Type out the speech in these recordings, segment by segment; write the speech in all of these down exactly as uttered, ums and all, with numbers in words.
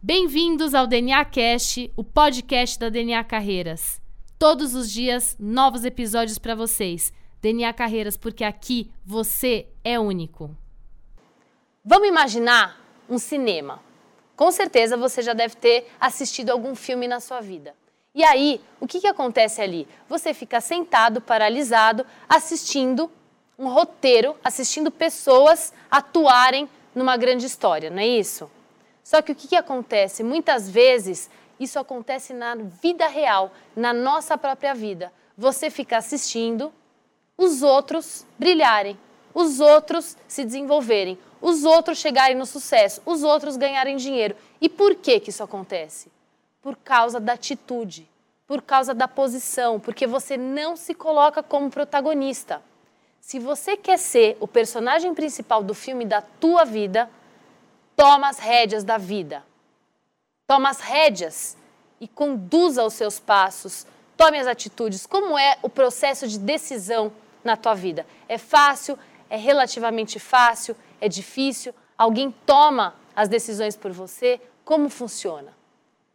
Bem-vindos ao D N A Cast, o podcast da D N A Carreiras. Todos os dias, novos episódios para vocês. D N A Carreiras, porque aqui você é único. Vamos imaginar um cinema. Com certeza você já deve ter assistido algum filme na sua vida. E aí, o que, que acontece ali? Você fica sentado, paralisado, assistindo um roteiro, assistindo pessoas atuarem numa grande história, não é isso? Só que o que, que acontece? Muitas vezes, isso acontece na vida real, na nossa própria vida. Você fica assistindo os outros brilharem, os outros se desenvolverem, os outros chegarem no sucesso, os outros ganharem dinheiro. E por que, que isso acontece? Por causa da atitude, por causa da posição, porque você não se coloca como protagonista. Se você quer ser o personagem principal do filme da tua vida, toma as rédeas da vida, toma as rédeas e conduza os seus passos, tome as atitudes. Como é o processo de decisão na tua vida? É fácil? É relativamente fácil? É difícil? Alguém toma as decisões por você? Como funciona?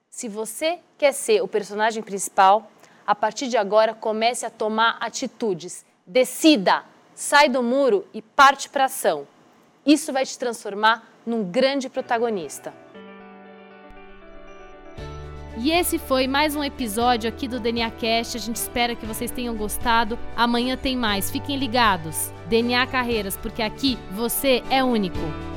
Se você quer ser o personagem principal, a partir de agora comece a tomar atitudes. Decida, sai do muro e parte para a ação. Isso vai te transformar num grande protagonista. E esse foi mais um episódio aqui do D N A Cast. A gente espera que vocês tenham gostado. Amanhã tem mais. Fiquem ligados. D N A Carreiras, porque aqui você é único.